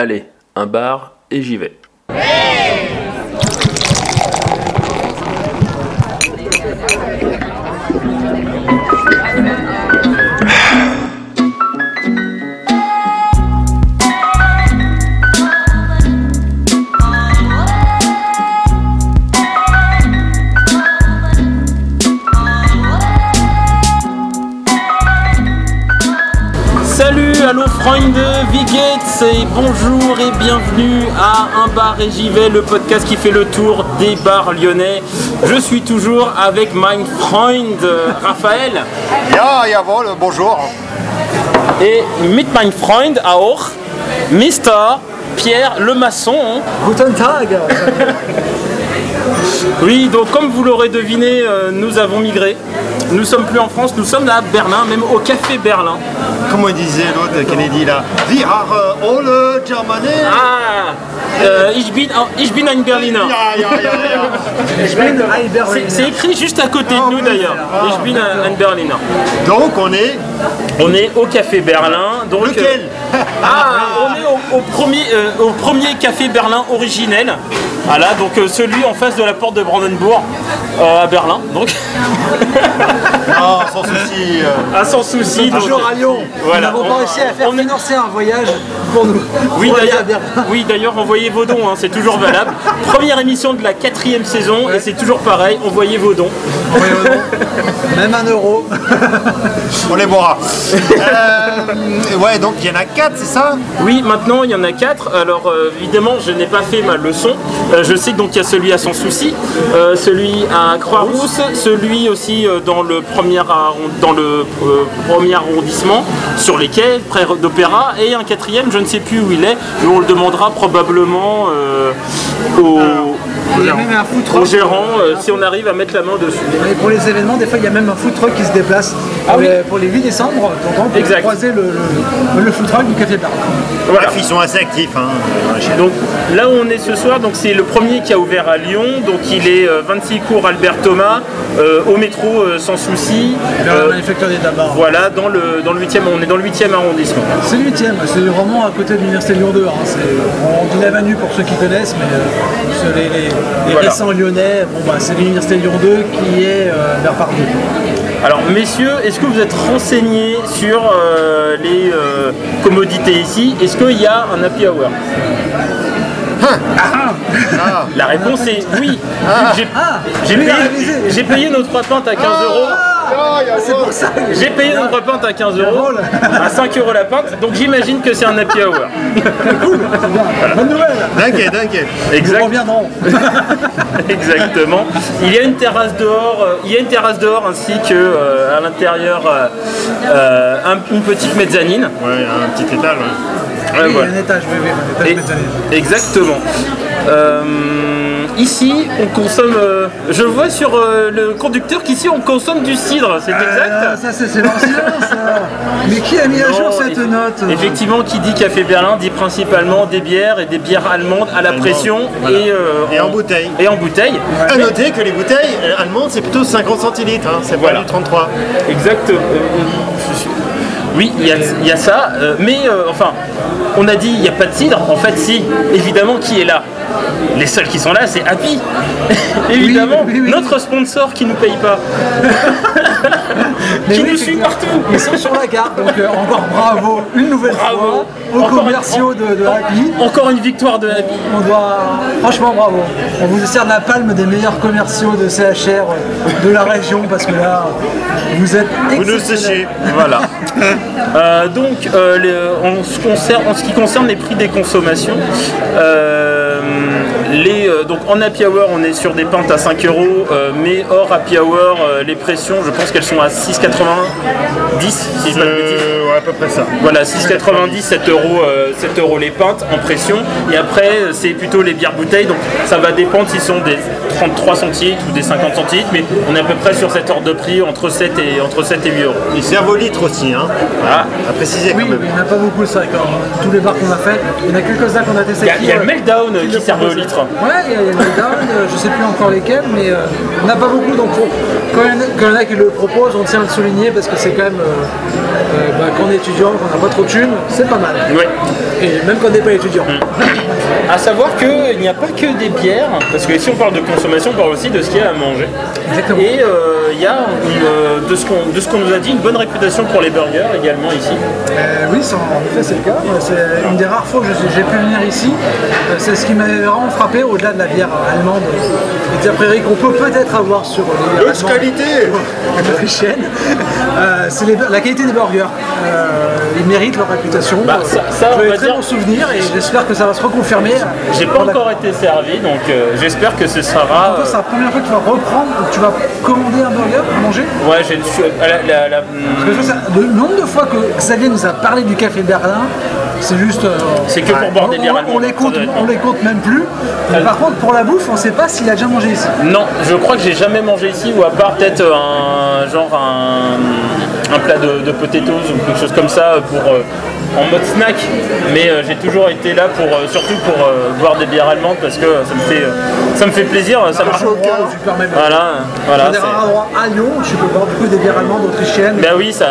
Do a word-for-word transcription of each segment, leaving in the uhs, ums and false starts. Allez, un bar et j'y vais. Hey ! Hello Freunde, wie geht's et bonjour et bienvenue à Un Bar et J'y Vais, le podcast qui fait le tour des bars lyonnais. Je suis toujours avec mein Freund Raphaël. Ja, jawohl, bonjour. Et mit mein Freund auch Mister Pierre Lemasson. Guten Tag. Oui, donc comme vous l'aurez deviné, nous avons migré. Nous sommes plus en France, nous sommes à Berlin, même au Café Berlin. Comment disait l'autre Kennedy là? Wir haben alle Germany. Ah, euh, ich bin, ich bin ein Berliner. Ja, ja, ja, ja. Ich bin ein Berliner. C'est, c'est écrit juste à côté de nous d'ailleurs. Ah, ich bin ein Berliner. Donc on est, on est au Café Berlin. Donc, lequel? Euh, ah, on est au, au premier, euh, au premier Café Berlin originel. Voilà, donc euh, celui en face de la porte de Brandenburg, euh, à Berlin, donc. Ah, sans souci. Euh... Ah, sans souci. Toujours donc... à Lyon. Voilà. Nous n'avons on... pas réussi à faire on... financer un voyage pour nous. Oui, pour d'ailleurs, oui, d'ailleurs, envoyez vos dons, hein, c'est toujours valable. Première émission de la quatrième saison, ouais. Et c'est toujours pareil, envoyez vos dons. Envoyez vos dons. Même un euro. On les boira. euh, ouais, donc il y en a quatre, c'est ça? Oui, maintenant il y en a quatre. Alors, euh, évidemment, je n'ai pas fait ma leçon. Euh, je sais qu'il y a celui à Sans Souci, euh, celui à Croix-Rousse, celui aussi euh, dans le premier, arron- dans le, euh, premier arrondissement, sur les quais, près d'Opéra, et un quatrième, je ne sais plus où il est, mais on le demandera probablement euh, au... Il y a même un food truck. Au gérant, euh, si on arrive à mettre la main dessus. Et pour les événements, des fois, il y a même un food truck qui se déplace. Ah oui. euh, pour les huit décembre, donc on peut exact. croiser le, le, le food truck du Café Berlin. Voilà. Bref, ils sont assez actifs. Hein. Donc là où on est ce soir, donc c'est le premier qui a ouvert à Lyon. Donc il est euh, vingt-six cours Albert Thomas, euh, au métro euh, Sans Souci. Vers euh, la Manufacture des Tabacs. Voilà, dans le, dans le huitième, on est dans le huitième arrondissement. C'est le huitième, c'est vraiment à côté de l'Université Lyon deux. Hein. C'est, on dit l'avenue pour ceux qui connaissent, mais euh, les, les, les voilà. récents lyonnais, bon, bah, c'est l'Université Lyon deux qui est euh, vers Paris. Alors messieurs, est-ce que vous êtes renseignés sur euh, les euh, commodités ici? Est-ce qu'il y a un happy hour? Ah, ah, ah. La réponse ah, est oui. Ah, j'ai, ah, j'ai, payé, j'ai payé nos trois pintes à quinze euros. Ah, c'est pour ça. J'ai payé nos trois pintes à quinze euros, à cinq euros la pinte. Donc j'imagine que c'est un happy hour. Cool. Voilà. Bonne nouvelle. T'inquiète, t'inquiète. Exact. Nous reviendrons. Exactement. Il y a une terrasse dehors. Euh, il y a une terrasse dehors ainsi que euh, à l'intérieur euh, un, une petite mezzanine. Ouais, un petit étage. Ouais. Oui, ouais, voilà. Un étage, oui, oui, un étage et, exactement. Euh, ici, on consomme. Euh, je vois sur euh, le conducteur qu'ici, on consomme du cidre, c'est euh, exact. Ça, c'est, c'est l'ancien, ça. Mais qui a mis non, à jour cette eff- note Effectivement, qui dit Café Berlin dit principalement des bières et des bières allemandes à la Allemand, pression voilà. et, euh, et en, en bouteille. Et en bouteille. Ouais. À noter que les bouteilles allemandes, c'est plutôt cinquante centilitres, hein, c'est voilà. pas du trente-trois. Exact. Euh, Oui, il y, y a ça, euh, mais euh, enfin, on a dit il n'y a pas de cidre, en fait si, évidemment qui est là. Les seuls qui sont là, c'est Happy. Évidemment, oui, oui, oui. Notre sponsor qui nous paye pas, qui oui, nous suit partout. Ils sont sur la carte, donc euh, encore bravo, une nouvelle bravo. fois, aux encore commerciaux une, on, de, de Happy. Encore une victoire de Happy. On doit, franchement bravo, on vous sert de la palme des meilleurs commerciaux de C H R de la région, parce que là, vous êtes exceptionnels. Vous nous séchez, voilà. Euh, donc, euh, les, en, ce concerne, en ce qui concerne les prix des consommations, euh, les, euh, donc en happy hour, on est sur des pintes à cinq euros, euh, mais hors happy hour, euh, les pressions, je pense qu'elles sont à six quatre-vingt-dix, si je ne dis pas de bêtises. Ouais, à peu près ça. Voilà, six quatre-vingt-dix, sept euros, euh, sept euros les pintes en pression. Et après, c'est plutôt les bières bouteilles, donc ça va dépendre s'ils sont des trente-trois centilitres ou des cinquante centilitres, mais on est à peu près sur cette ordre de prix entre sept et huit euros. Ils servent au litre aussi, hein. Voilà. À préciser quand oui, même. Oui, il n'y en a pas beaucoup, ça. Tous les bars qu'on a fait, il y en a quelques-uns qu'on a testé. Il y a, qui, y a euh, le Meltdown qui, qui servent au litre. autres. Ouais, il y a les downs, je sais plus encore lesquels, mais euh, on n'a pas beaucoup, donc pour, quand il y en a qui le proposent, on tient à le souligner parce que c'est quand même, euh, bah, quand on est étudiant, qu'on n'a pas trop de thunes, c'est pas mal. Oui. Et même quand on n'est pas étudiant. Mmh. À savoir qu'il n'y a pas que des bières, parce que si on parle de consommation, on parle aussi de ce qu'il y a à manger. Exactement. Et il euh, y a, une, de ce qu'on, de ce qu'on nous a dit, une bonne réputation pour les burgers également ici. Euh, oui, ça, en effet c'est le cas. C'est une des rares fois que j'ai pu venir ici. C'est ce qui m'avait vraiment frappé au-delà de la bière allemande et des a priori qu'on peut peut-être avoir sur les bières allemandes qualité autrichienne. Euh, c'est les, la qualité des burgers. Euh, ils méritent leur réputation. Bah, ça, ça, je vais très dire... bon souvenir et j'espère que ça va se reconfirmer. J'ai pas encore la... été servi donc euh, j'espère que ce sera. Toi, c'est la première fois que tu vas reprendre, que tu vas commander un burger pour manger. Ouais, j'ai la, la, la... Parce que je sais, le nombre de fois que Xavier nous a parlé du Café Berlin. C'est juste. Euh, c'est que pour boire des bières allemandes. On les compte, on les compte même plus. Mais par contre, pour la bouffe, on ne sait pas s'il a déjà mangé ici. Non, je crois que j'ai jamais mangé ici, ou à part peut-être un genre un, un plat de, de potatoes ou quelque chose comme ça pour euh, en mode snack. Mais euh, j'ai toujours été là pour euh, surtout pour euh, boire des bières allemandes parce que ça me fait euh, ça me fait plaisir. Ça marche au cas où tu permets. Voilà, voilà. On est endroit à Lyon, tu peux boire beaucoup des bières allemandes, autrichiennes. Ben oui, ça.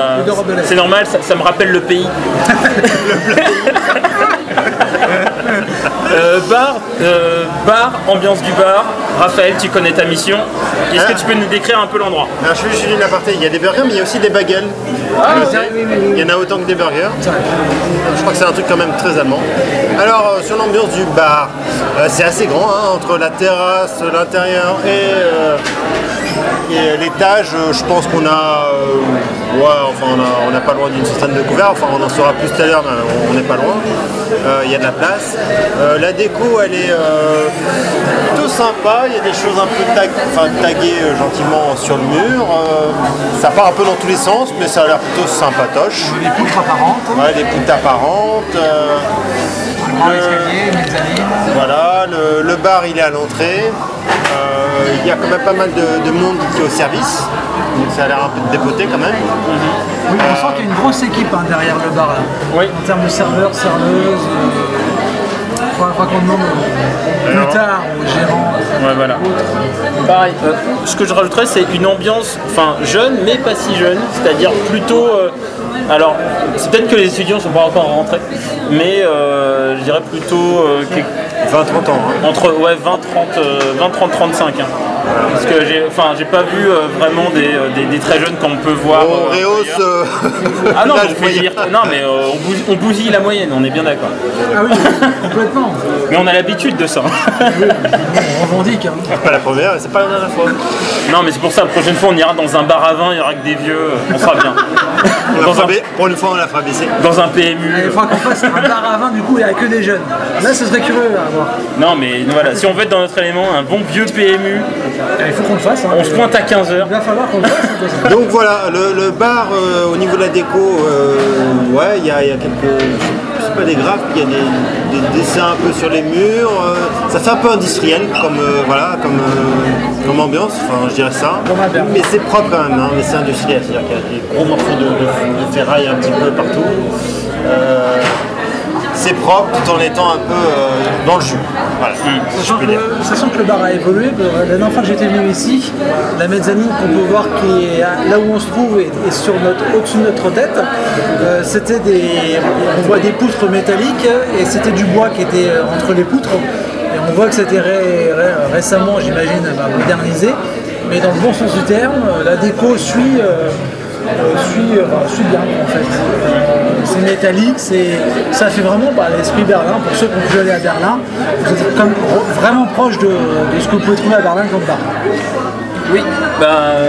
C'est normal, ça, ça me rappelle le pays. Le plat. euh, bar, euh, bar, ambiance du bar. Raphaël, tu connais ta mission. Est-ce ah. que tu peux nous décrire un peu l'endroit? Alors, je suis juste l'aparté. Il y a des burgers, mais il y a aussi des bagels. Ah, il y en a autant que des burgers. Je crois que c'est un truc quand même très allemand. Alors, euh, sur l'ambiance du bar, euh, c'est assez grand, hein, entre la terrasse, l'intérieur et, euh, et l'étage. Euh, je pense qu'on a. Euh, Ouais, enfin on n'est pas loin d'une centaine de couverts, enfin on en saura plus tout à l'heure, mais on n'est pas loin. Il euh, y a de la place. Euh, la déco elle est euh, plutôt sympa, il y a des choses un peu tag... enfin, taguées euh, gentiment sur le mur. Euh, ça part un peu dans tous les sens, mais ça a l'air plutôt sympatoche. Des poutres apparentes. Ouais, des poutres apparentes. Euh, le... l'escalier, mezzanine. Voilà, le, le bar il est à l'entrée. Il euh, y a quand même pas mal de, de monde qui est au service. Donc ça a l'air un peu dépoté quand même. Mm-hmm. Oui, on euh... sent qu'il y a une grosse équipe hein, derrière le bar là. Oui. En termes de serveurs, serveuses. Il faudra qu'on demande plus tard aux gérants. Ouais, voilà. Pareil. Euh, ce que je rajouterais, c'est une ambiance, enfin jeune, mais pas si jeune. C'est-à-dire plutôt. Euh... Alors, c'est peut-être que les étudiants ne sont pas encore rentrés, mais euh, je dirais plutôt euh, vingt trente ans. Hein. Entre ouais, vingt trente, euh, vingt trente trente-cinq. Hein. Voilà. Parce que j'ai, enfin, j'ai pas vu euh, vraiment des, des, des très jeunes qu'on peut voir. On euh, réhausse. Euh... Ah non, on peut dire, non, mais euh, on, bousille, on bousille la moyenne, on est bien d'accord. Ah oui, complètement. Mais on a l'habitude de ça. Oui, on revendique. Hein. C'est pas la première, c'est pas la dernière fois. Non, mais c'est pour ça. La prochaine fois, on ira dans un bar à vin, il y aura que des vieux. On sera bien. Dans un... Pour une fois, on l'a fera baisser. Dans un P M U. Il faudra qu'on fasse un bar à vin, du coup, il n'y a que des jeunes. Là, ce serait curieux à voir. Non, mais voilà, si on veut être dans notre élément, un bon vieux P M U. Il faut qu'on le fasse. Hein, on se pointe à quinze heures. Il va falloir qu'on le fasse. Donc voilà, le, le bar, euh, au niveau de la déco, euh, ouais, il y, y a quelques. C'est pas des graphes, il y a des, des dessins un peu sur les murs. Euh, ça fait un peu industriel comme, euh, voilà, comme, euh, comme ambiance, enfin je dirais ça. Mais c'est propre quand même, hein, mais c'est industriel, c'est-à-dire qu'il y a des gros morceaux de, de, de ferraille un petit peu partout. Euh, c'est propre tout en étant un peu euh, dans le jus. Voilà, sachant, que, sachant que le bar a évolué, la dernière fois que j'étais venu ici, la mezzanine qu'on peut voir qui est là où on se trouve et, et sur notre, au-dessus de notre tête, euh, c'était des, on voit des poutres métalliques et c'était du bois qui était entre les poutres. Et on voit que c'était ré, ré, récemment, j'imagine, bah, modernisé. Mais dans le bon sens du terme, la déco suit. Euh, Euh, suis, euh, suis bien en fait. Euh, c'est métallique, c'est, ça fait vraiment bah, l'esprit Berlin. Pour ceux qui ont pu aller à Berlin, vous êtes comme, vraiment proche de, de ce que vous pouvez trouver à Berlin comme bar. Oui, bah, euh,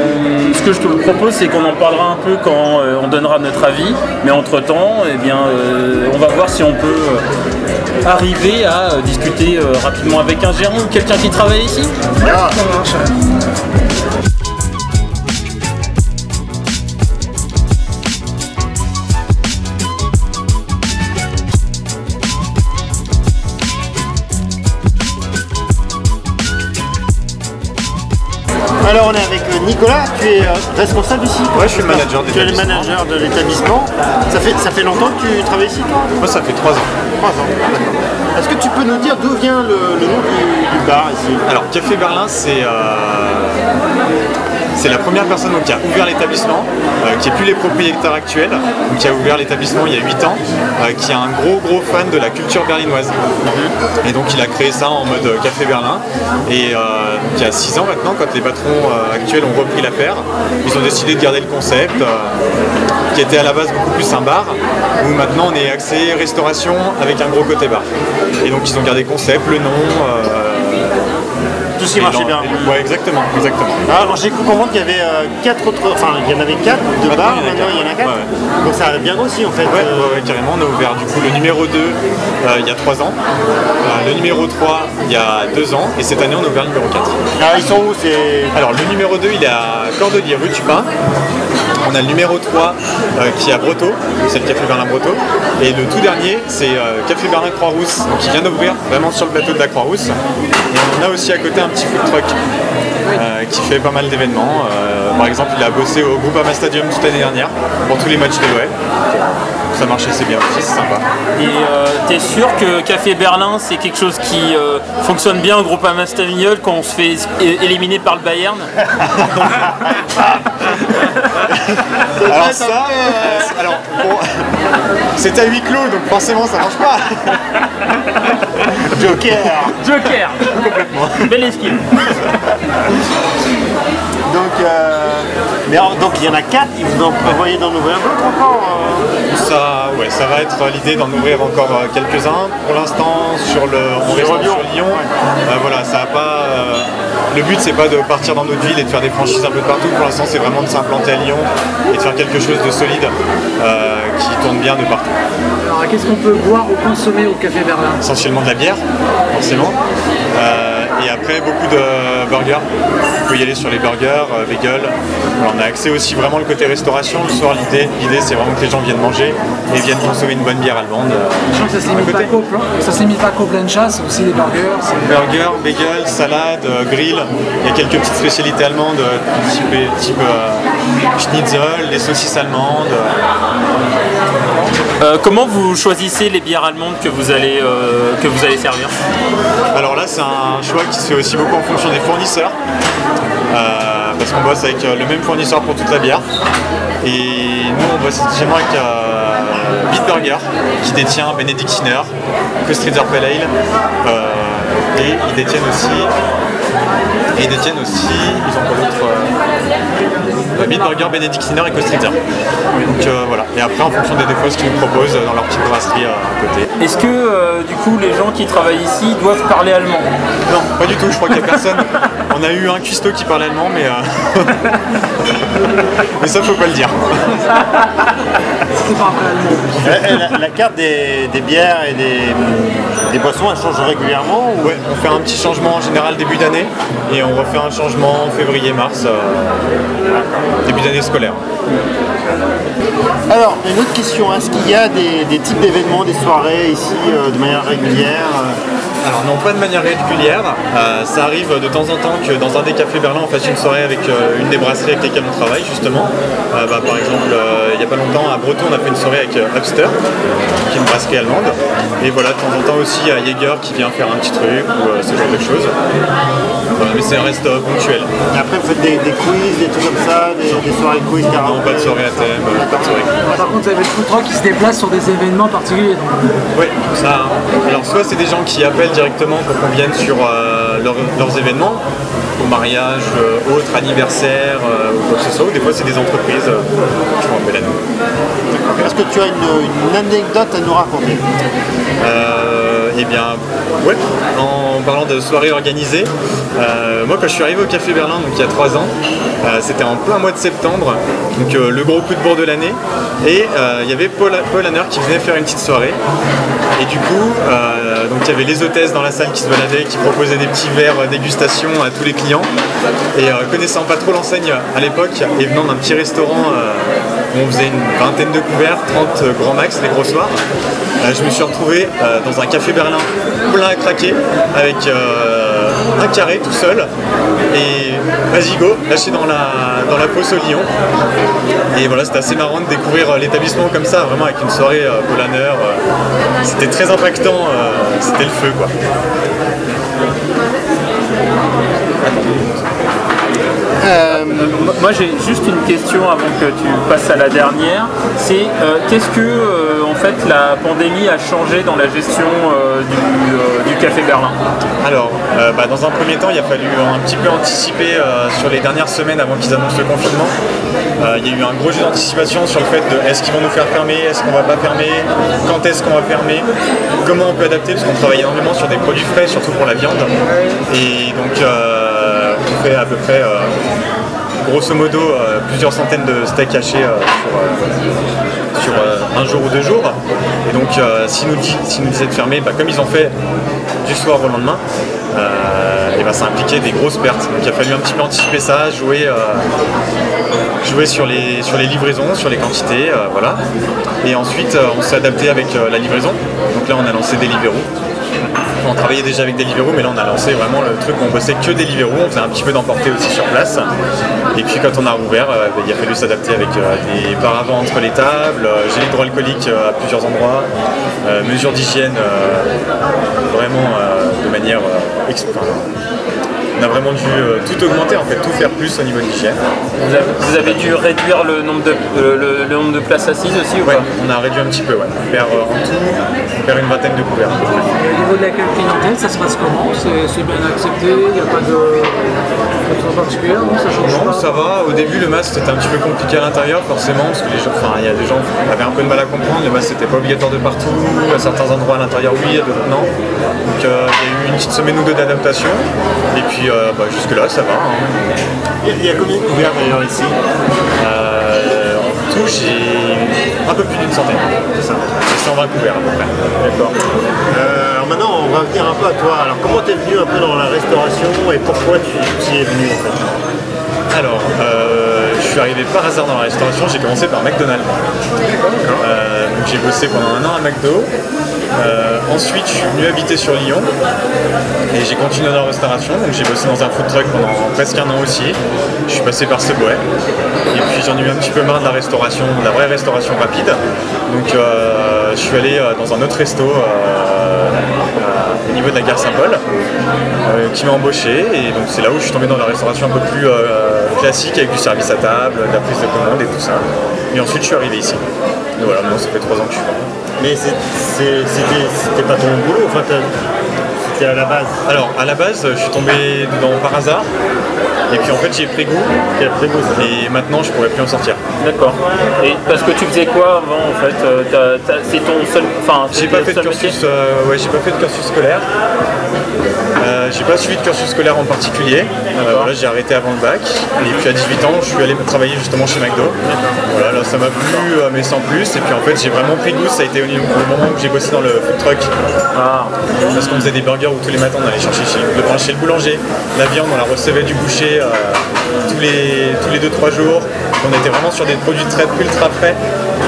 ce que je te propose, c'est qu'on en parlera un peu quand euh, on donnera notre avis, mais entre-temps, eh bien, euh, on va voir si on peut euh, arriver à euh, discuter euh, rapidement avec un gérant ou quelqu'un qui travaille ici. Ouais, ah. Ça marche. Alors on est avec Nicolas, tu es responsable ici. Ouais, je suis manager d'établissement. Tu es le manager de l'établissement. Ça fait, ça fait longtemps que tu travailles ici, toi ? Moi, ça fait trois ans. Trois ans. Est-ce que tu peux nous dire d'où vient le, le nom du, du bar ici? Alors, Café Berlin, c'est... Euh... C'est la première personne donc, qui a ouvert l'établissement, euh, qui n'est plus les propriétaires actuels, donc, qui a ouvert l'établissement il y a huit ans, euh, qui est un gros gros fan de la culture berlinoise. Et donc il a créé ça en mode Café Berlin. Et euh, il y a six ans maintenant, quand les patrons euh, actuels ont repris l'affaire, ils ont décidé de garder le concept, euh, qui était à la base beaucoup plus un bar, où maintenant on est axé restauration avec un gros côté bar. Et donc ils ont gardé le concept, le nom. Euh, Tout ce qui marchait bien. Oui, exactement, exactement. Ah, alors j'ai cru comprendre qu'il y avait euh, quatre autres, enfin il y en avait quatre de bars, maintenant il y en a quatre. Ouais. Donc ça a bien grossi en fait. Ouais, euh... ouais, ouais, carrément, on a ouvert du coup le numéro deux euh, il y a trois ans, euh, le numéro trois il y a deux ans et cette année on a ouvert le numéro quatre. Ah, ils sont où c'est... Alors le numéro deux il est à Cordeliers, rue Tupin. On a le numéro trois euh, qui est à Brotteaux, c'est le Café Berlin Brotteaux. Et le tout dernier, c'est euh, Café Berlin Croix-Rousse, qui vient d'ouvrir vraiment sur le plateau de la Croix-Rousse. Et on a aussi à côté un petit food truck euh, qui fait pas mal d'événements. Euh, par exemple, il a bossé au Groupama Stadium toute l'année dernière pour tous les matchs de l'O L. Ça marche assez bien aussi, c'est sympa. Et euh, t'es sûr que Café Berlin, c'est quelque chose qui euh, fonctionne bien au Groupama Stadium quand on se fait é- éliminer par le Bayern? Alors ça, euh, alors bon, c'est à huis clos donc forcément ça marche pas. Joker, Joker, complètement. Belle esquive. Donc, euh, mais alors, donc il y en a quatre. Ils vous en prévoyez d'en ouvrir un peu encore. Euh... Ça, ouais, ça va être l'idée d'en ouvrir encore quelques-uns. Pour l'instant, sur le, on reste sur Lyon. Sur Lyon. Ouais. Euh, voilà, ça a pas. Euh... Le but c'est pas de partir dans d'autres villes et de faire des franchises un peu partout. Pour l'instant c'est vraiment de s'implanter à Lyon et de faire quelque chose de solide euh, qui tourne bien de partout. Alors qu'est-ce qu'on peut boire ou consommer au Café Berlin? Essentiellement de la bière, forcément. Euh, et après beaucoup de burgers. Vous pouvez y aller sur les burgers, euh, bagels. Alors, on a accès aussi vraiment le côté restauration. Le soir l'idée, l'idée c'est vraiment que les gens viennent manger et viennent consommer une bonne bière allemande. Euh, que ça se limite pas qu'au plan. Ça se limite pas qu'au plein de chasse, c'est aussi les burgers. C'est... Burgers, bagels, salades, euh, grill. Il y a quelques petites spécialités allemandes, type, type euh, Schnitzel, les saucisses allemandes. Euh, comment vous choisissez les bières allemandes que vous allez, euh, que vous allez servir? Alors là, c'est un choix qui se fait aussi beaucoup en fonction des fournisseurs, euh, parce qu'on bosse avec euh, le même fournisseur pour toute la bière. Et nous, on bosse essentiellement avec euh, Bitburger, qui détient Benediktiner, Köstritzer Pale Ale, euh, et ils détiennent aussi... Et ils détiennent aussi, ils ont pas l'autre, euh, Bitburger, Benediktiner et Köstritzer. Donc euh, voilà. Et après, en fonction des défauts, ce qu'ils nous proposent dans leur petite brasserie euh, à côté. Est-ce que euh, du coup, les gens qui travaillent ici doivent parler allemand? Non, pas du tout. Je crois qu'il n'y a personne. On a eu un cuistot qui parle allemand, mais euh... mais ça, faut pas le dire. la, la carte des, des bières et des, des boissons, elle change régulièrement ou... Ouais, on fait un petit changement en général début d'année et on refait un changement en février-mars, euh, début d'année scolaire. Alors, une autre question, est-ce qu'il y a des, des types d'événements, des soirées ici euh, de manière régulière? Alors non, pas de manière régulière. Euh, ça arrive de temps en temps que dans un des cafés Berlin, on fasse une soirée avec euh, une des brasseries avec lesquelles on travaille justement. Euh, bah, par exemple, euh, il n'y a pas longtemps à Brotteaux, on a fait une soirée avec euh, Abster, qui est une brasserie allemande. Et voilà, de temps en temps aussi à Jaeger qui vient faire un petit truc ou euh, ce genre de choses. Euh, mais ça reste euh, ponctuel. Et après, vous faites des, des quiz, des trucs comme ça, des, des soirées quiz carrément. Non, pas de soirée à thème, euh, pas de soirée. Par contre, vous avez le food truck qui se déplace sur des événements particuliers. Oui, ça. Alors soit c'est des gens qui appellent directement pour qu'on vienne sur euh, leur, leurs événements, au mariage, euh, autre anniversaire, euh, ou quoi que ce soit, ou des fois c'est des entreprises euh, qui vont appeler à nous. Est-ce que tu as une, une anecdote à nous raconter? Euh, eh bien, ouais, en parlant de soirées organisées, euh, moi quand je suis arrivé au Café Berlin, donc il y a trois ans, euh, c'était en plein mois de septembre, donc euh, le gros coup de bourre de l'année, et euh, il y avait Paulaner qui venait faire une petite soirée. Et du coup, euh, donc il y avait les hôtesses dans la salle qui se baladaient, qui proposaient des petits verres dégustation à tous les clients. Et euh, connaissant pas trop l'enseigne à l'époque et venant d'un petit restaurant euh, on faisait une vingtaine de couverts, trente grand max, les gros soirs. Euh, je me suis retrouvé euh, dans un café Berlin plein à craquer avec euh, un carré tout seul et vas-y go, lâché dans la, dans la fosse au lion. Et voilà, c'était assez marrant de découvrir l'établissement comme ça, vraiment avec une soirée euh, Paulaner. Euh, c'était très impactant, euh, c'était le feu quoi. Euh, moi j'ai juste une question avant que tu passes à la dernière, c'est euh, qu'est-ce que euh, en fait la pandémie a changé dans la gestion euh, du, euh, du Café Berlin? Alors euh, bah, dans un premier temps il a fallu un petit peu anticiper euh, sur les dernières semaines avant qu'ils annoncent le confinement. Euh, il y a eu un gros jeu d'anticipation sur le fait de est-ce qu'ils vont nous faire fermer, est-ce qu'on va pas fermer, quand est-ce qu'on va fermer, comment on peut adapter parce qu'on travaille énormément sur des produits frais, surtout pour la viande. Et donc euh, on fait à peu près, euh, grosso modo, euh, plusieurs centaines de steaks hachés euh, sur, euh, sur euh, un jour ou deux jours. Et donc, euh, s'ils nous, dis, si nous disaient de fermer, bah, comme ils ont fait du soir au lendemain, euh, et bah, ça impliquait des grosses pertes. Donc, il a fallu un petit peu anticiper ça, jouer, euh, jouer sur, les, sur les livraisons, sur les quantités. Euh, voilà. Et ensuite, euh, on s'est adapté avec euh, la livraison. Donc là, on a lancé Deliveroo. On travaillait déjà avec Deliveroo, mais là on a lancé vraiment le truc où on bossait que Deliveroo, on faisait un petit peu d'emporter aussi sur place. Et puis quand on a rouvert, euh, il a fallu s'adapter avec euh, des paravents entre les tables, euh, gel hydroalcoolique euh, à plusieurs endroits, euh, mesures d'hygiène euh, vraiment euh, de manière... Euh, exp... enfin, on a vraiment dû euh, tout augmenter, en fait, tout faire plus au niveau de l'hygiène. Vous avez, vous avez dû réduire le nombre de, euh, le, le nombre de places assises aussi ou ouais, pas? On a réduit un petit peu, ouais. Faire euh, en tout, faire une vingtaine de couverts. Au niveau de l'accueil clientèle, ça se passe comment? C'est, c'est bien accepté? Il n'y a pas de, de chose particulière? Non, ça change non, pas. Ça va. Au début, le masque c'était un petit peu compliqué à l'intérieur, forcément, parce que les gens, enfin, il y a des gens qui avaient un peu de mal à comprendre. Le masque c'était pas obligatoire de partout. À certains endroits à l'intérieur, oui, à d'autres non. Donc il euh, y a eu une petite semaine ou deux d'adaptation. Et puis Euh, bah, jusque-là, ça va. Hein. Il y a combien de couverts d'ailleurs ici? euh, En tout, j'ai un peu plus d'une centaine. C'est ça. C'est cent vingt couverts à peu près. D'accord. Euh, alors maintenant, on va venir un peu à toi. Alors, comment t'es venu un peu dans la restauration et pourquoi tu y es venu en fait? Alors, euh, je suis arrivé par hasard dans la restauration. J'ai commencé par McDonald's. Euh, donc j'ai bossé pendant un an à McDo. Euh, ensuite, je suis venu habiter sur Lyon et j'ai continué dans la restauration. Donc, j'ai bossé dans un food truck pendant presque un an aussi. Je suis passé par Subway et puis j'en ai eu un petit peu marre de la restauration, de la vraie restauration rapide. Donc, euh, je suis allé euh, dans un autre resto euh, euh, au niveau de la Gare Saint-Paul euh, qui m'a embauché. Et donc, c'est là où je suis tombé dans la restauration un peu plus euh, classique avec du service à table, de la prise de commande et tout ça. Et ensuite, je suis arrivé ici. Donc, voilà, maintenant, ça fait trois ans que je suis là. Mais c'est, c'est, c'était, c'était pas ton boulot, enfin, c'était à la base. Alors, à la base, je suis tombé dedans par hasard, et puis en fait, j'y ai pris goût, et, après, et maintenant, je pourrais plus en sortir. D'accord. Et parce que tu faisais quoi avant, en fait? T'as, t'as, c'est ton seul... Enfin, j'ai pas fait de cursus, euh, ouais, j'ai pas fait de cursus scolaire. Euh, j'ai pas suivi de cursus scolaire en particulier. Euh, voilà, j'ai arrêté avant le bac. Et puis à dix-huit ans, je suis allé travailler justement chez McDo. Voilà, là, ça m'a plu, mais sans plus. Et puis en fait, j'ai vraiment pris goût. Ça a été au moment où j'ai bossé dans le food truck. Ah. Parce qu'on faisait des burgers où tous les matins, on allait chercher chez le, chez le boulanger. La viande, on la recevait du boucher euh, tous les tous les deux trois jours. On était vraiment sur des produits très ultra frais.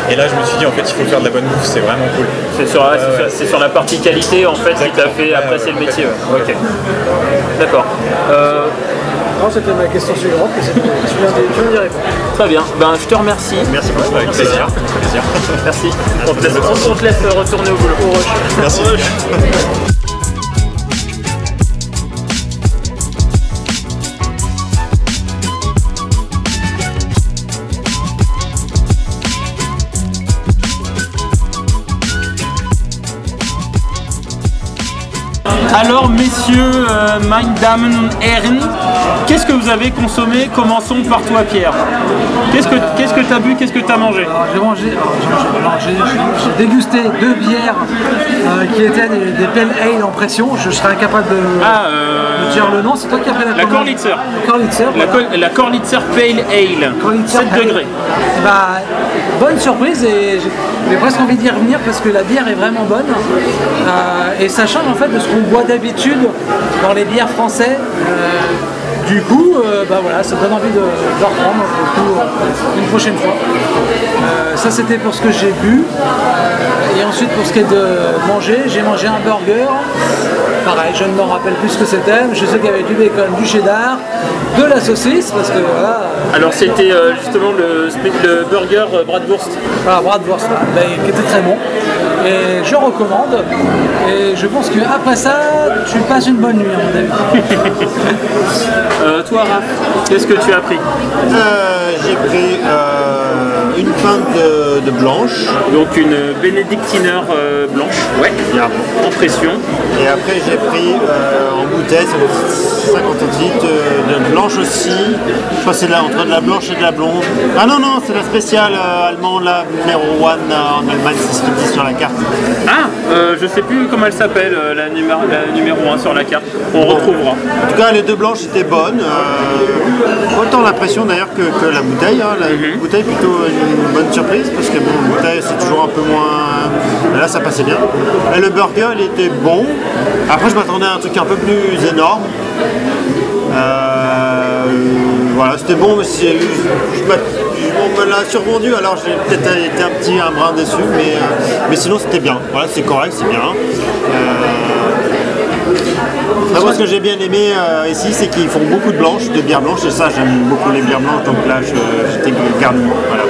Et là, je me suis dit, en fait, il faut faire de la bonne bouffe, c'est vraiment cool. C'est sur, euh, c'est sur, c'est sur la partie qualité, en fait, qui t'a fait apprécier euh, le métier. Ouais. Ok. D'accord. Euh... Non, c'était ma question suivante, mais tu viens de m'y répondre. Très bien. Ben, je te remercie. Merci beaucoup. Avec plaisir. plaisir. Merci. On te, laisse, on te laisse retourner au boulot. Au rush. Merci. Alors messieurs, euh, meine Damen und Herren, qu'est-ce que vous avez consommé? Commençons par toi Pierre. Qu'est-ce que qu'est-ce que t'as bu, qu'est-ce que t'as mangé? Alors, j'ai mangé, alors, j'ai, j'ai, j'ai dégusté deux bières euh, qui étaient des, des pale ale en pression. Je, je serais incapable de, ah, euh, de dire le nom, c'est toi qui as fait la, la Cordeliers. La Cordeliers, voilà. la, la Cordeliers Pale Ale, Cordeliers sept pale. Degrés. Bah, bonne surprise et j'ai, j'ai presque envie d'y revenir parce que la bière est vraiment bonne euh, et ça change en fait de ce qu'on boit d'habitude dans les bières françaises. Euh, Du coup, euh, bah voilà, ça donne envie de, de reprendre pour, euh, une prochaine fois. Euh, ça c'était pour ce que j'ai bu. Et ensuite pour ce qui est de manger, j'ai mangé un burger. Pareil, je ne me rappelle plus ce que c'était. Je sais qu'il y avait du bacon, du cheddar, de la saucisse, parce que voilà. Alors c'était euh, justement le, le burger euh, bratwurst. Ah, bratwurst, là, bah, qui était très bon. Et je recommande. Et je pense qu'après ça, tu passes une bonne nuit à mon avis. euh, Toi, Raph, qu'est-ce que tu as pris? euh, J'ai pris euh, une pinte de, de blanche. Donc une Benediktiner euh, blanche, ouais, bien, en pression. Et après j'ai pris euh, en bouteille, ça vaut cinquante centilitres, euh, de blanche aussi. Je crois que c'est là, entre de la blanche et de la blonde. Ah non, non, c'est la spéciale euh, allemande, la numéro un euh, en Allemagne, c'est ce qu'ils disent sur la carte. Ah, euh, je sais plus comment elle s'appelle, euh, la, numé- la numéro un sur la carte. On bon. retrouvera. En tout cas, les deux blanches étaient bonnes. Euh, autant l'impression d'ailleurs que, que la bouteille. Hein, la mm-hmm. bouteille plutôt une bonne surprise, parce que bon, la bouteille c'est toujours un peu moins... Là, ça passait bien. Et le burger, il était bon. Après, je m'attendais à un truc un peu plus énorme. Euh, voilà, c'était bon, mais si, je, je, on me l'a survendu, alors j'ai peut-être été un petit un brin déçu, mais, mais sinon c'était bien. Voilà, c'est correct, c'est bien. Euh, après, ce que j'ai bien aimé euh, ici, c'est qu'ils font beaucoup de blanches, de bières blanches, et ça, j'aime beaucoup les bières blanches, donc là, je, j'étais garni. Voilà.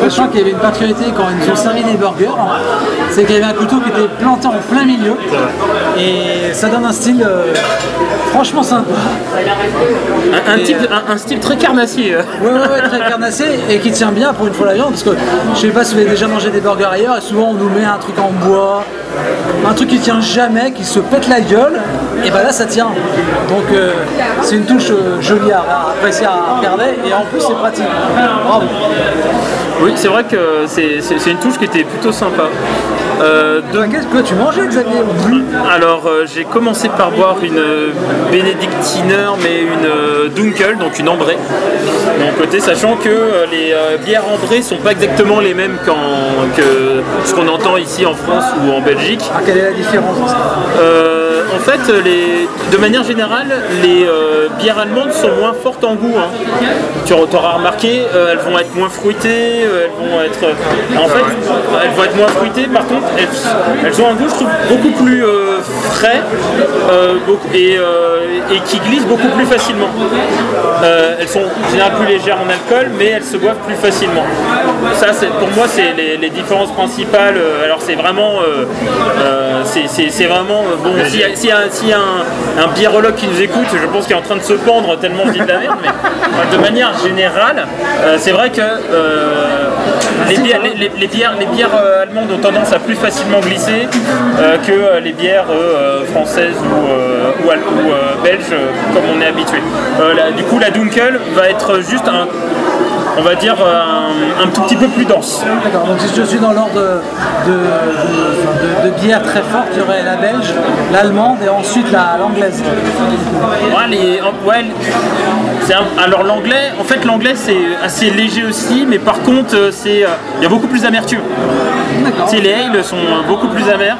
Sachant qu'il y avait une particularité quand ils nous ont servi des burgers, hein, c'est qu'il y avait un couteau qui était planté en plein milieu. Et ça donne un style euh, franchement sympa. Un, un, type, euh, un, un style très carnassier. Euh. Oui, ouais, ouais, très carnassier et qui tient bien pour une fois la viande. Parce que je sais pas si vous avez déjà mangé des burgers ailleurs, et souvent on nous met un truc en bois, un truc qui tient jamais, qui se pète la gueule. Et bah ben là ça tient. Donc euh, c'est une touche euh, jolie à apprécier, à regarder. Et en plus c'est pratique. Bravo. Oui, c'est vrai que c'est, c'est, c'est une touche qui était plutôt sympa. Euh, de... Qu'est-ce que tu mangeais, Xavier? Alors, euh, j'ai commencé par boire une euh, Benediktiner, mais une euh, Dunkel, donc une ambrée. Mon côté, sachant que euh, les euh, bières ambrées sont pas exactement les mêmes qu'en, que ce qu'on entend ici en France ou en Belgique. Ah, quelle est la différence? euh, En fait, les, de manière générale, les euh, bières allemandes sont moins fortes en goût. Hein. Tu auras remarqué, euh, elles vont être moins fruitées, euh, elles vont être... Euh, en fait, elles vont être moins fruitées, par contre, elles, elles ont un goût, je trouve, beaucoup plus euh, frais euh, et, euh, et qui glissent beaucoup plus facilement. Euh, elles sont en général plus légères en alcool, mais elles se boivent plus facilement. Ça, c'est, pour moi, c'est les, les différences principales. Alors, c'est vraiment... Euh, euh, c'est, c'est, c'est vraiment... Bon, si, si, un, si un, un biérologue qui nous écoute, je pense qu'il est en train de se pendre tellement on dit de la merde, mais enfin, de manière générale, euh, c'est vrai que euh, les, bières, les, les, les bières, les bières euh, allemandes ont tendance à plus facilement glisser euh, que euh, les bières euh, françaises ou, euh, ou, ou euh, belges euh, comme on est habitué. Euh, là, du coup la Dunkel va être juste un, on va dire un, un tout petit peu plus dense. D'accord, donc si je suis dans l'ordre de, de, de, de bières très fortes, il y aurait la belge, l'allemande et ensuite la, l'anglaise. Ouais, les, ouais, c'est un, alors l'anglais, en fait l'anglais c'est assez léger aussi, mais par contre c'est, il y a beaucoup plus d'amertume. D'accord. Les ales sont beaucoup plus amers,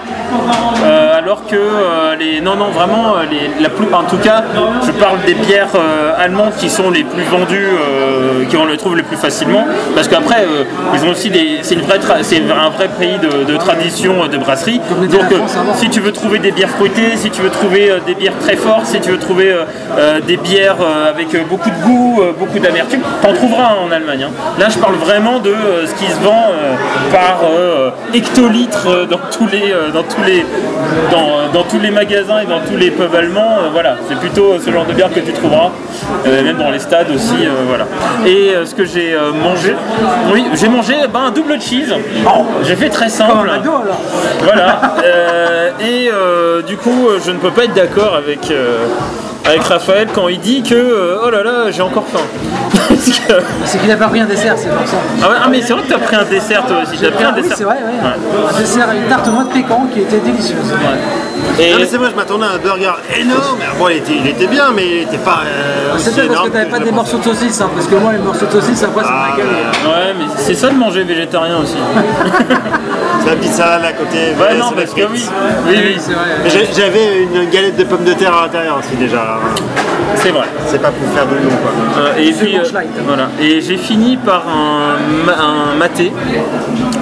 euh, alors que euh, les... Non, non, vraiment, les, la plupart, en tout cas, je parle des bières euh, allemandes qui sont les plus vendues, euh, qui on les trouve les plus facilement, parce qu'après, euh, ils ont aussi des... C'est, une vraie tra... c'est un vrai pays de, de tradition de brasserie, donc euh, si tu veux trouver des bières fruitées, si tu veux trouver euh, des bières très fortes, si tu veux trouver euh, euh, des bières euh, avec euh, beaucoup de goût, euh, beaucoup d'amertume, t'en trouveras hein, en Allemagne. Hein. Là, je parle vraiment de euh, ce qui se vend euh, par... Euh, hectolitres dans tous les dans tous les dans, dans tous les magasins et dans tous les pubs allemands, euh, voilà, c'est plutôt ce genre de bière que tu trouveras, euh, même dans les stades aussi, euh, voilà. Et euh, ce que j'ai euh, mangé, oui, j'ai mangé ben, un double cheese. Oh, j'ai fait très simple. Ado, alors. Voilà. euh, et euh, du coup, je ne peux pas être d'accord avec euh, avec Raphaël quand il dit que euh, oh là là, j'ai encore faim. que... C'est qu'il n'a pas pris un dessert, c'est pour ça. Ah, ouais, ah mais c'est vrai que tu as pris un dessert toi aussi. T'as pris un dessert. Oui, c'est vrai, ouais. Ouais. Un dessert, une tarte au noix de pécan qui était délicieuse. Ouais. Et... Non mais c'est moi, je m'attendais à un burger énorme. Bon, il était, il était bien, mais il était pas. Euh, c'est peut-être parce que t'avais pas des morceaux de saucisse, hein, parce que moi les morceaux de saucisse après c'est ah, ma gueule. Ouais, mais c'est ça de manger végétarien aussi. La pizza là à côté, ouais, non, parce que oui, oui, oui, c'est vrai. J'avais une galette de pommes de terre à l'intérieur aussi déjà. C'est vrai. C'est pas pour faire de long quoi. Euh, et puis euh, voilà. Et j'ai fini par un, un maté,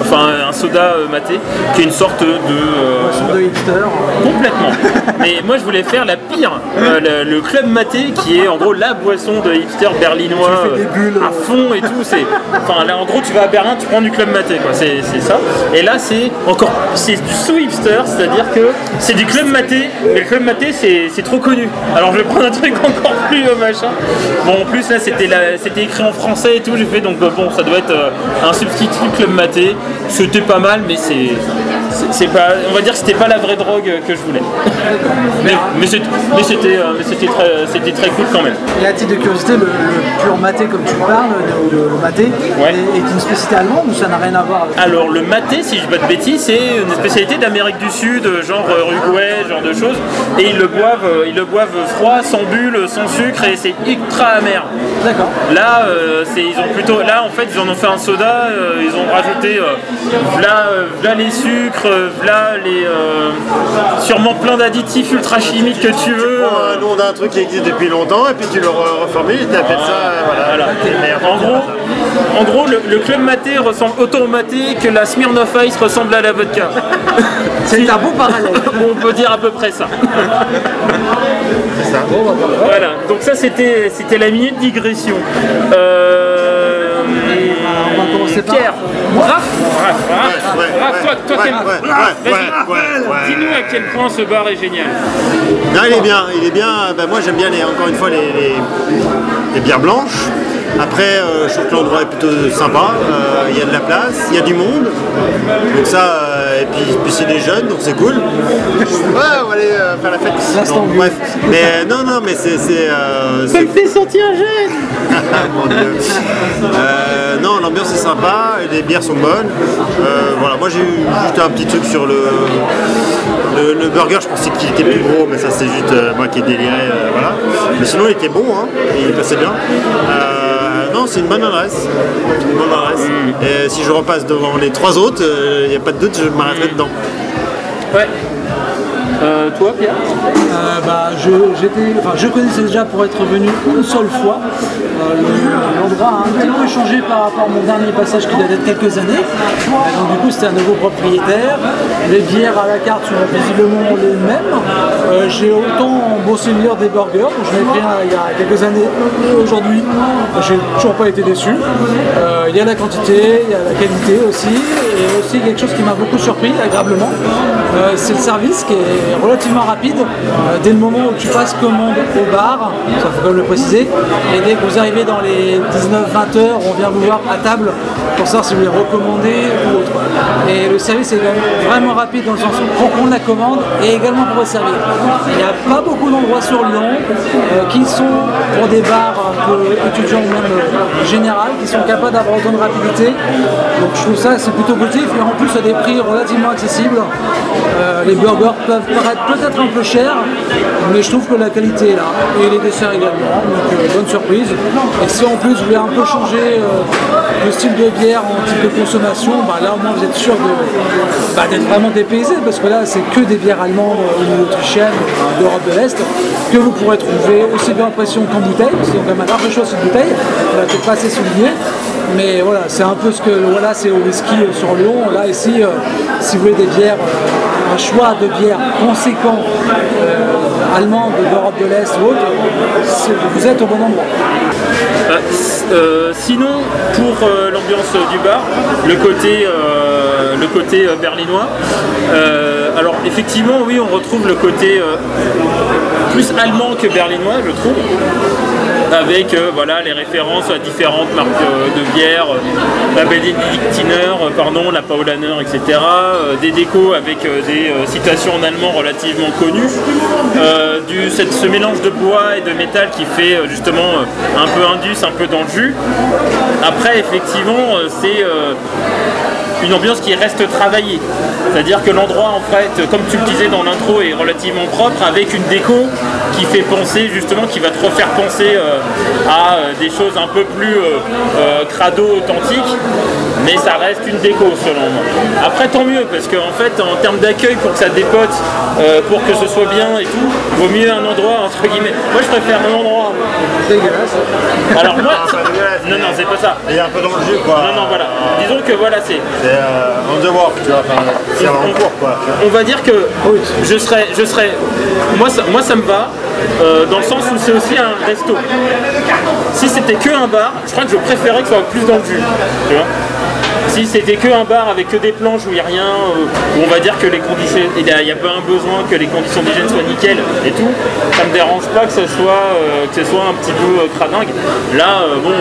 enfin un soda maté, qui est une sorte de. Euh, soda hipster. Complètement. Mais moi je voulais faire la pire, euh, le, le club maté qui est en gros la boisson de hipster berlinois euh, bulles, à fond et tout. C'est. Enfin là en gros tu vas à Berlin, tu prends du club maté quoi. C'est c'est ça. Et là c'est encore, c'est du sous-hipster, c'est-à-dire que c'est du club maté, mais le club maté c'est, c'est trop connu. Alors je vais prendre un truc encore plus machin. Bon en plus là c'était, la, c'était écrit en français et tout, j'ai fait donc bon ça doit être euh, un substitut club maté. C'était pas mal mais c'est, c'est, c'est pas, on va dire que c'était pas la vraie drogue que je voulais. mais, mais, c'était, mais, c'était, mais c'était, très, c'était très cool quand même. Et à titre de curiosité, le, le pur maté comme tu parles, le, le maté, ouais. est, est une spécialité allemande ou ça n'a rien à voir avec... Alors le maté, si je de bêtises, c'est une spécialité d'Amérique du Sud, genre Uruguay, genre de choses, et ils le boivent, ils le boivent froid, sans bulles, sans sucre, et c'est ultra amer. D'accord. Là, euh, c'est, ils ont plutôt, là en fait, ils en ont fait un soda, euh, ils ont rajouté, euh, là, là les sucres, là les, euh, sûrement plein d'additifs ultra chimiques que tu veux. Tu prends un nom d'un truc qui existe depuis longtemps, et puis tu le reformules, et t'appelles ah, ça, voilà. voilà. Et en gros, en gros, le, le club maté ressemble autant au maté que la Smirnoff Ice ressemble à la vodka. C'est un beau parallèle. On peut dire à peu près ça. C'est ça. Voilà. Donc ça c'était c'était la minute digression. Euh... Et on va commencer par Pierre. Raph. Raph. Raph. Toi, toi t'aimes. Vas-y. Dis-nous à quel point ce bar est génial. Non, il est bien. Il est bien. Ben, moi j'aime bien les, encore une fois les, les, les bières blanches. Après, euh, je trouve que l'endroit est plutôt sympa, il euh, y a de la place, il y a du monde, donc ça, euh, et puis, puis c'est des jeunes, donc c'est cool. Ouais, on va aller euh, faire la fête ici, donc, bref. Mais euh, non, non, mais c'est... c'est, euh, c'est... Ça me fait sentir jeune. Mon Dieu. Euh, non, l'ambiance est sympa, les bières sont bonnes. Euh, voilà, moi j'ai eu juste un petit truc sur le... Le, le burger, je pensais qu'il était plus gros, mais ça c'est juste euh, moi qui ai déliré, euh, voilà. Mais sinon il était bon, hein, il passait bien. Euh, non, c'est une bonne adresse, une bonne adresse. Et si je repasse devant les trois autres, il euh, n'y a pas de doute, je m'arrêterai dedans. Ouais. Euh, toi, Pierre ? euh, bah, je, j'étais, enfin, je connaissais déjà pour être venu une seule fois. Euh, L'endroit a un petit peu changé par rapport à mon dernier passage qui datait de quelques années. Et donc, du coup, c'était un nouveau propriétaire. Les bières à la carte sont visiblement les mêmes. Euh, j'ai autant bossé meilleur des burgers, donc je l'ai pris il y a quelques années. Aujourd'hui, j'ai toujours pas été déçu. Euh, il y a la quantité, il y a la qualité aussi. Et aussi, quelque chose qui m'a beaucoup surpris, agréablement, euh, c'est le service qui est relativement rapide, euh, dès le moment où tu passes commande au bar, ça faut quand même le préciser, et dès que vous arrivez dans les dix-neuf vingt heures, on vient vous voir à table pour savoir si vous les recommandez ou autre. Et le service est quand même vraiment rapide dans le sens où on prend la commande et également pour votre servir. Il n'y a pas beaucoup d'endroits sur Lyon euh, qui sont pour des bars euh, étudiants ou même euh, général, qui sont capables d'avoir autant de rapidité. Donc je trouve ça c'est plutôt positif et en plus à des prix relativement accessibles. Euh, les burgers peuvent paraître peut-être un peu cher, mais je trouve que la qualité est là, et les desserts également, donc euh, bonne surprise. Et si en plus vous voulez un peu changer euh, le style de bière en type de consommation, bah, là au moins vous êtes sûr de, bah, d'être vraiment dépaysé, parce que là c'est que des bières allemandes ou autrichiennes d'Europe de l'Est, que vous pourrez trouver aussi bien en pression qu'en bouteille, parce qu'il y a quand même un large choix sur bouteille, on l'a peut-être pas assez souligné, mais voilà, c'est un peu ce que, voilà, c'est au whisky euh, sur Lyon, là ici, euh, si vous voulez des bières, euh, un choix de bières conséquent euh, allemande d'Europe de l'Est ou autre, vous êtes au bon endroit. Euh, euh, sinon, pour euh, l'ambiance du bar, le côté, euh, le côté euh, berlinois, euh, alors effectivement, oui, on retrouve le côté euh, plus allemand que berlinois, je trouve. Avec euh, voilà, les références à différentes marques euh, de bière, euh, la Benediktiner, euh, pardon, la Paulaner, et cetera. Euh, des décos avec euh, des euh, citations en allemand relativement connues. Euh, du, cette, ce mélange de bois et de métal qui fait euh, justement euh, un peu indus, un peu dans le jus. Après, effectivement, euh, c'est... Euh, une ambiance qui reste travaillée. C'est-à-dire que l'endroit, en fait, comme tu le disais dans l'intro, est relativement propre, avec une déco qui fait penser, justement, qui va te refaire penser euh, à des choses un peu plus euh, euh, crado, authentiques, mais ça reste une déco, selon moi. Après, tant mieux, parce qu'en fait, en termes d'accueil, pour que ça dépote, euh, pour que ce soit bien et tout, vaut mieux un endroit, entre guillemets. Moi, je préfère un endroit. Dégueulasse. Alors moi, non, non, c'est pas ça. Il est un peu dans le jus, quoi. Non, non, voilà. Disons que voilà, c'est... C'est euh, on the work, tu vois, enfin, c'est en cours, quoi. On va dire que je serais... Je serais moi, ça, moi, ça me va, euh, dans le sens où c'est aussi un resto. Si c'était que un bar, je crois que je préférais que ça soit plus dans le jus, tu vois. Si c'était que un bar avec que des planches où il n'y a rien, où on va dire que les conditions, il n'y a pas un besoin que les conditions d'hygiène soient nickel et tout, ça me dérange pas que ce soit, euh, que ce soit un petit peu euh, cradingue. Là, euh, bon,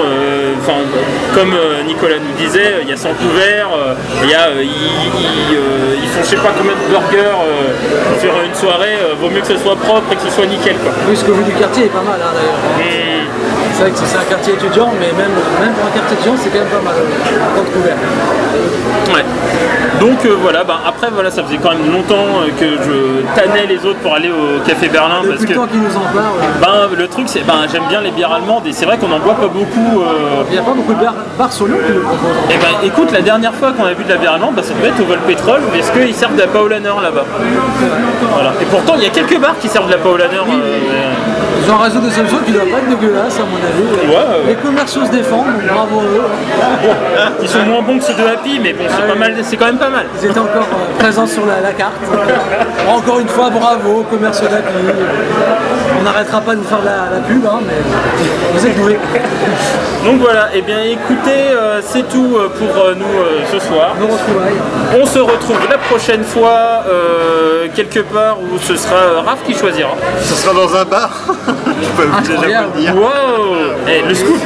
enfin, euh, comme euh, Nicolas nous disait, il y a cent couverts, il euh, y a, euh, y, y, euh, ils font je sais pas combien de burgers euh, sur une soirée, euh, vaut mieux que ce soit propre et que ce soit nickel, quoi. Oui, ce que vous du quartier est pas mal, hein, d'ailleurs. Et... C'est vrai que c'est un quartier étudiant, mais même, même pour un quartier étudiant, c'est quand même pas mal, compte couvert. Ouais. Donc euh, voilà, bah, après voilà, ça faisait quand même longtemps que je tannais les autres pour aller au Café Berlin. Depuis parce le que... temps qu'ils nous en parlent. Ouais. Ben, le truc, c'est ben j'aime bien les bières allemandes et c'est vrai qu'on n'en boit pas beaucoup. Euh... Il n'y a pas beaucoup de bars, bars sur Lyon qui le proposent. Eh ben écoute, la dernière fois qu'on a bu de la bière allemande, ben, ça devait être au Vol Pétrole, parce qu'ils servent de la Paulaner là-bas. Voilà. Et pourtant, il y a quelques bars qui servent de la Paulaner. Oui, euh, oui. Mais... Ils ont raison de seules choses qui doivent pas être dégueulasses à mon avis. Ouais, ouais. Les commerciaux se défendent, donc bravo eux. Ils sont moins bons que ceux de Happy, mais bon, c'est ah, pas oui. mal, c'est quand même pas mal. Ils étaient encore euh, présents sur la, la carte. Encore une fois, bravo, commerciaux d'Happy. On n'arrêtera pas de nous faire la, la pub, hein, mais vous êtes doués. Donc voilà, et eh bien écoutez, euh, c'est tout pour euh, nous euh, ce soir. Nous retrouvailles. On se retrouve la prochaine fois, euh, quelque part où ce sera euh, Raph qui choisira. Ce sera dans un bar. Je peux déjà vous le dire. Wow, hey, le scoop.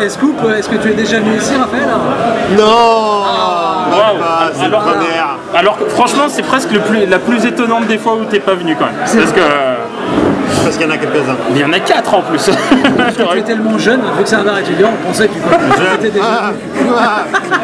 Et, et scoop, est-ce que tu es déjà venu ici, Raphaël? Non. Ah, wow. Pas, c'est alors, le alors franchement, c'est presque le plus, la plus étonnante des fois où t'es pas venu quand même. C'est parce vrai. que parce qu'il y en a quelques-uns. Il y en a quatre en plus. Parce que tu es tellement jeune, vu que c'est un art étudiant, on pensait que tu étais déjà venu.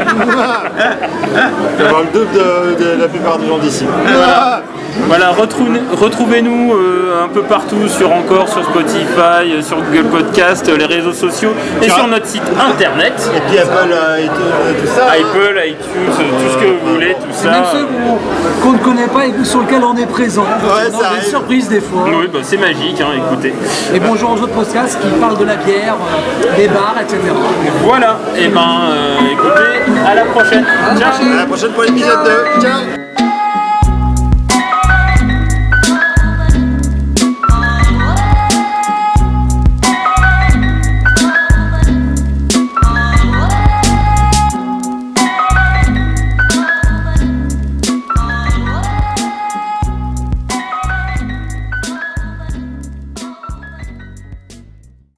Tu vas avoir le double de, de, de la plupart des gens d'ici. Voilà. Voilà, retrouvez-nous euh, un peu partout, sur Encore, sur Spotify, sur Google Podcast, les réseaux sociaux et sur notre site internet. Et puis Apple, euh, et tout, euh, tout ça. Apple, iTunes, euh, tout ce que vous voulez, tout ça. Même ceux qu'on ne connaît pas et sur lesquels on est présent. Ouais, ça arrive. Des surprises des fois. Oui, bah, c'est magique, hein, écoutez. Et bonjour aux autres podcasts qui parlent de la bière, euh, des bars, et cetera. Voilà, et ben euh, écoutez, à la prochaine. À la prochaine. Ciao. À la prochaine pour l'épisode deux. Ciao.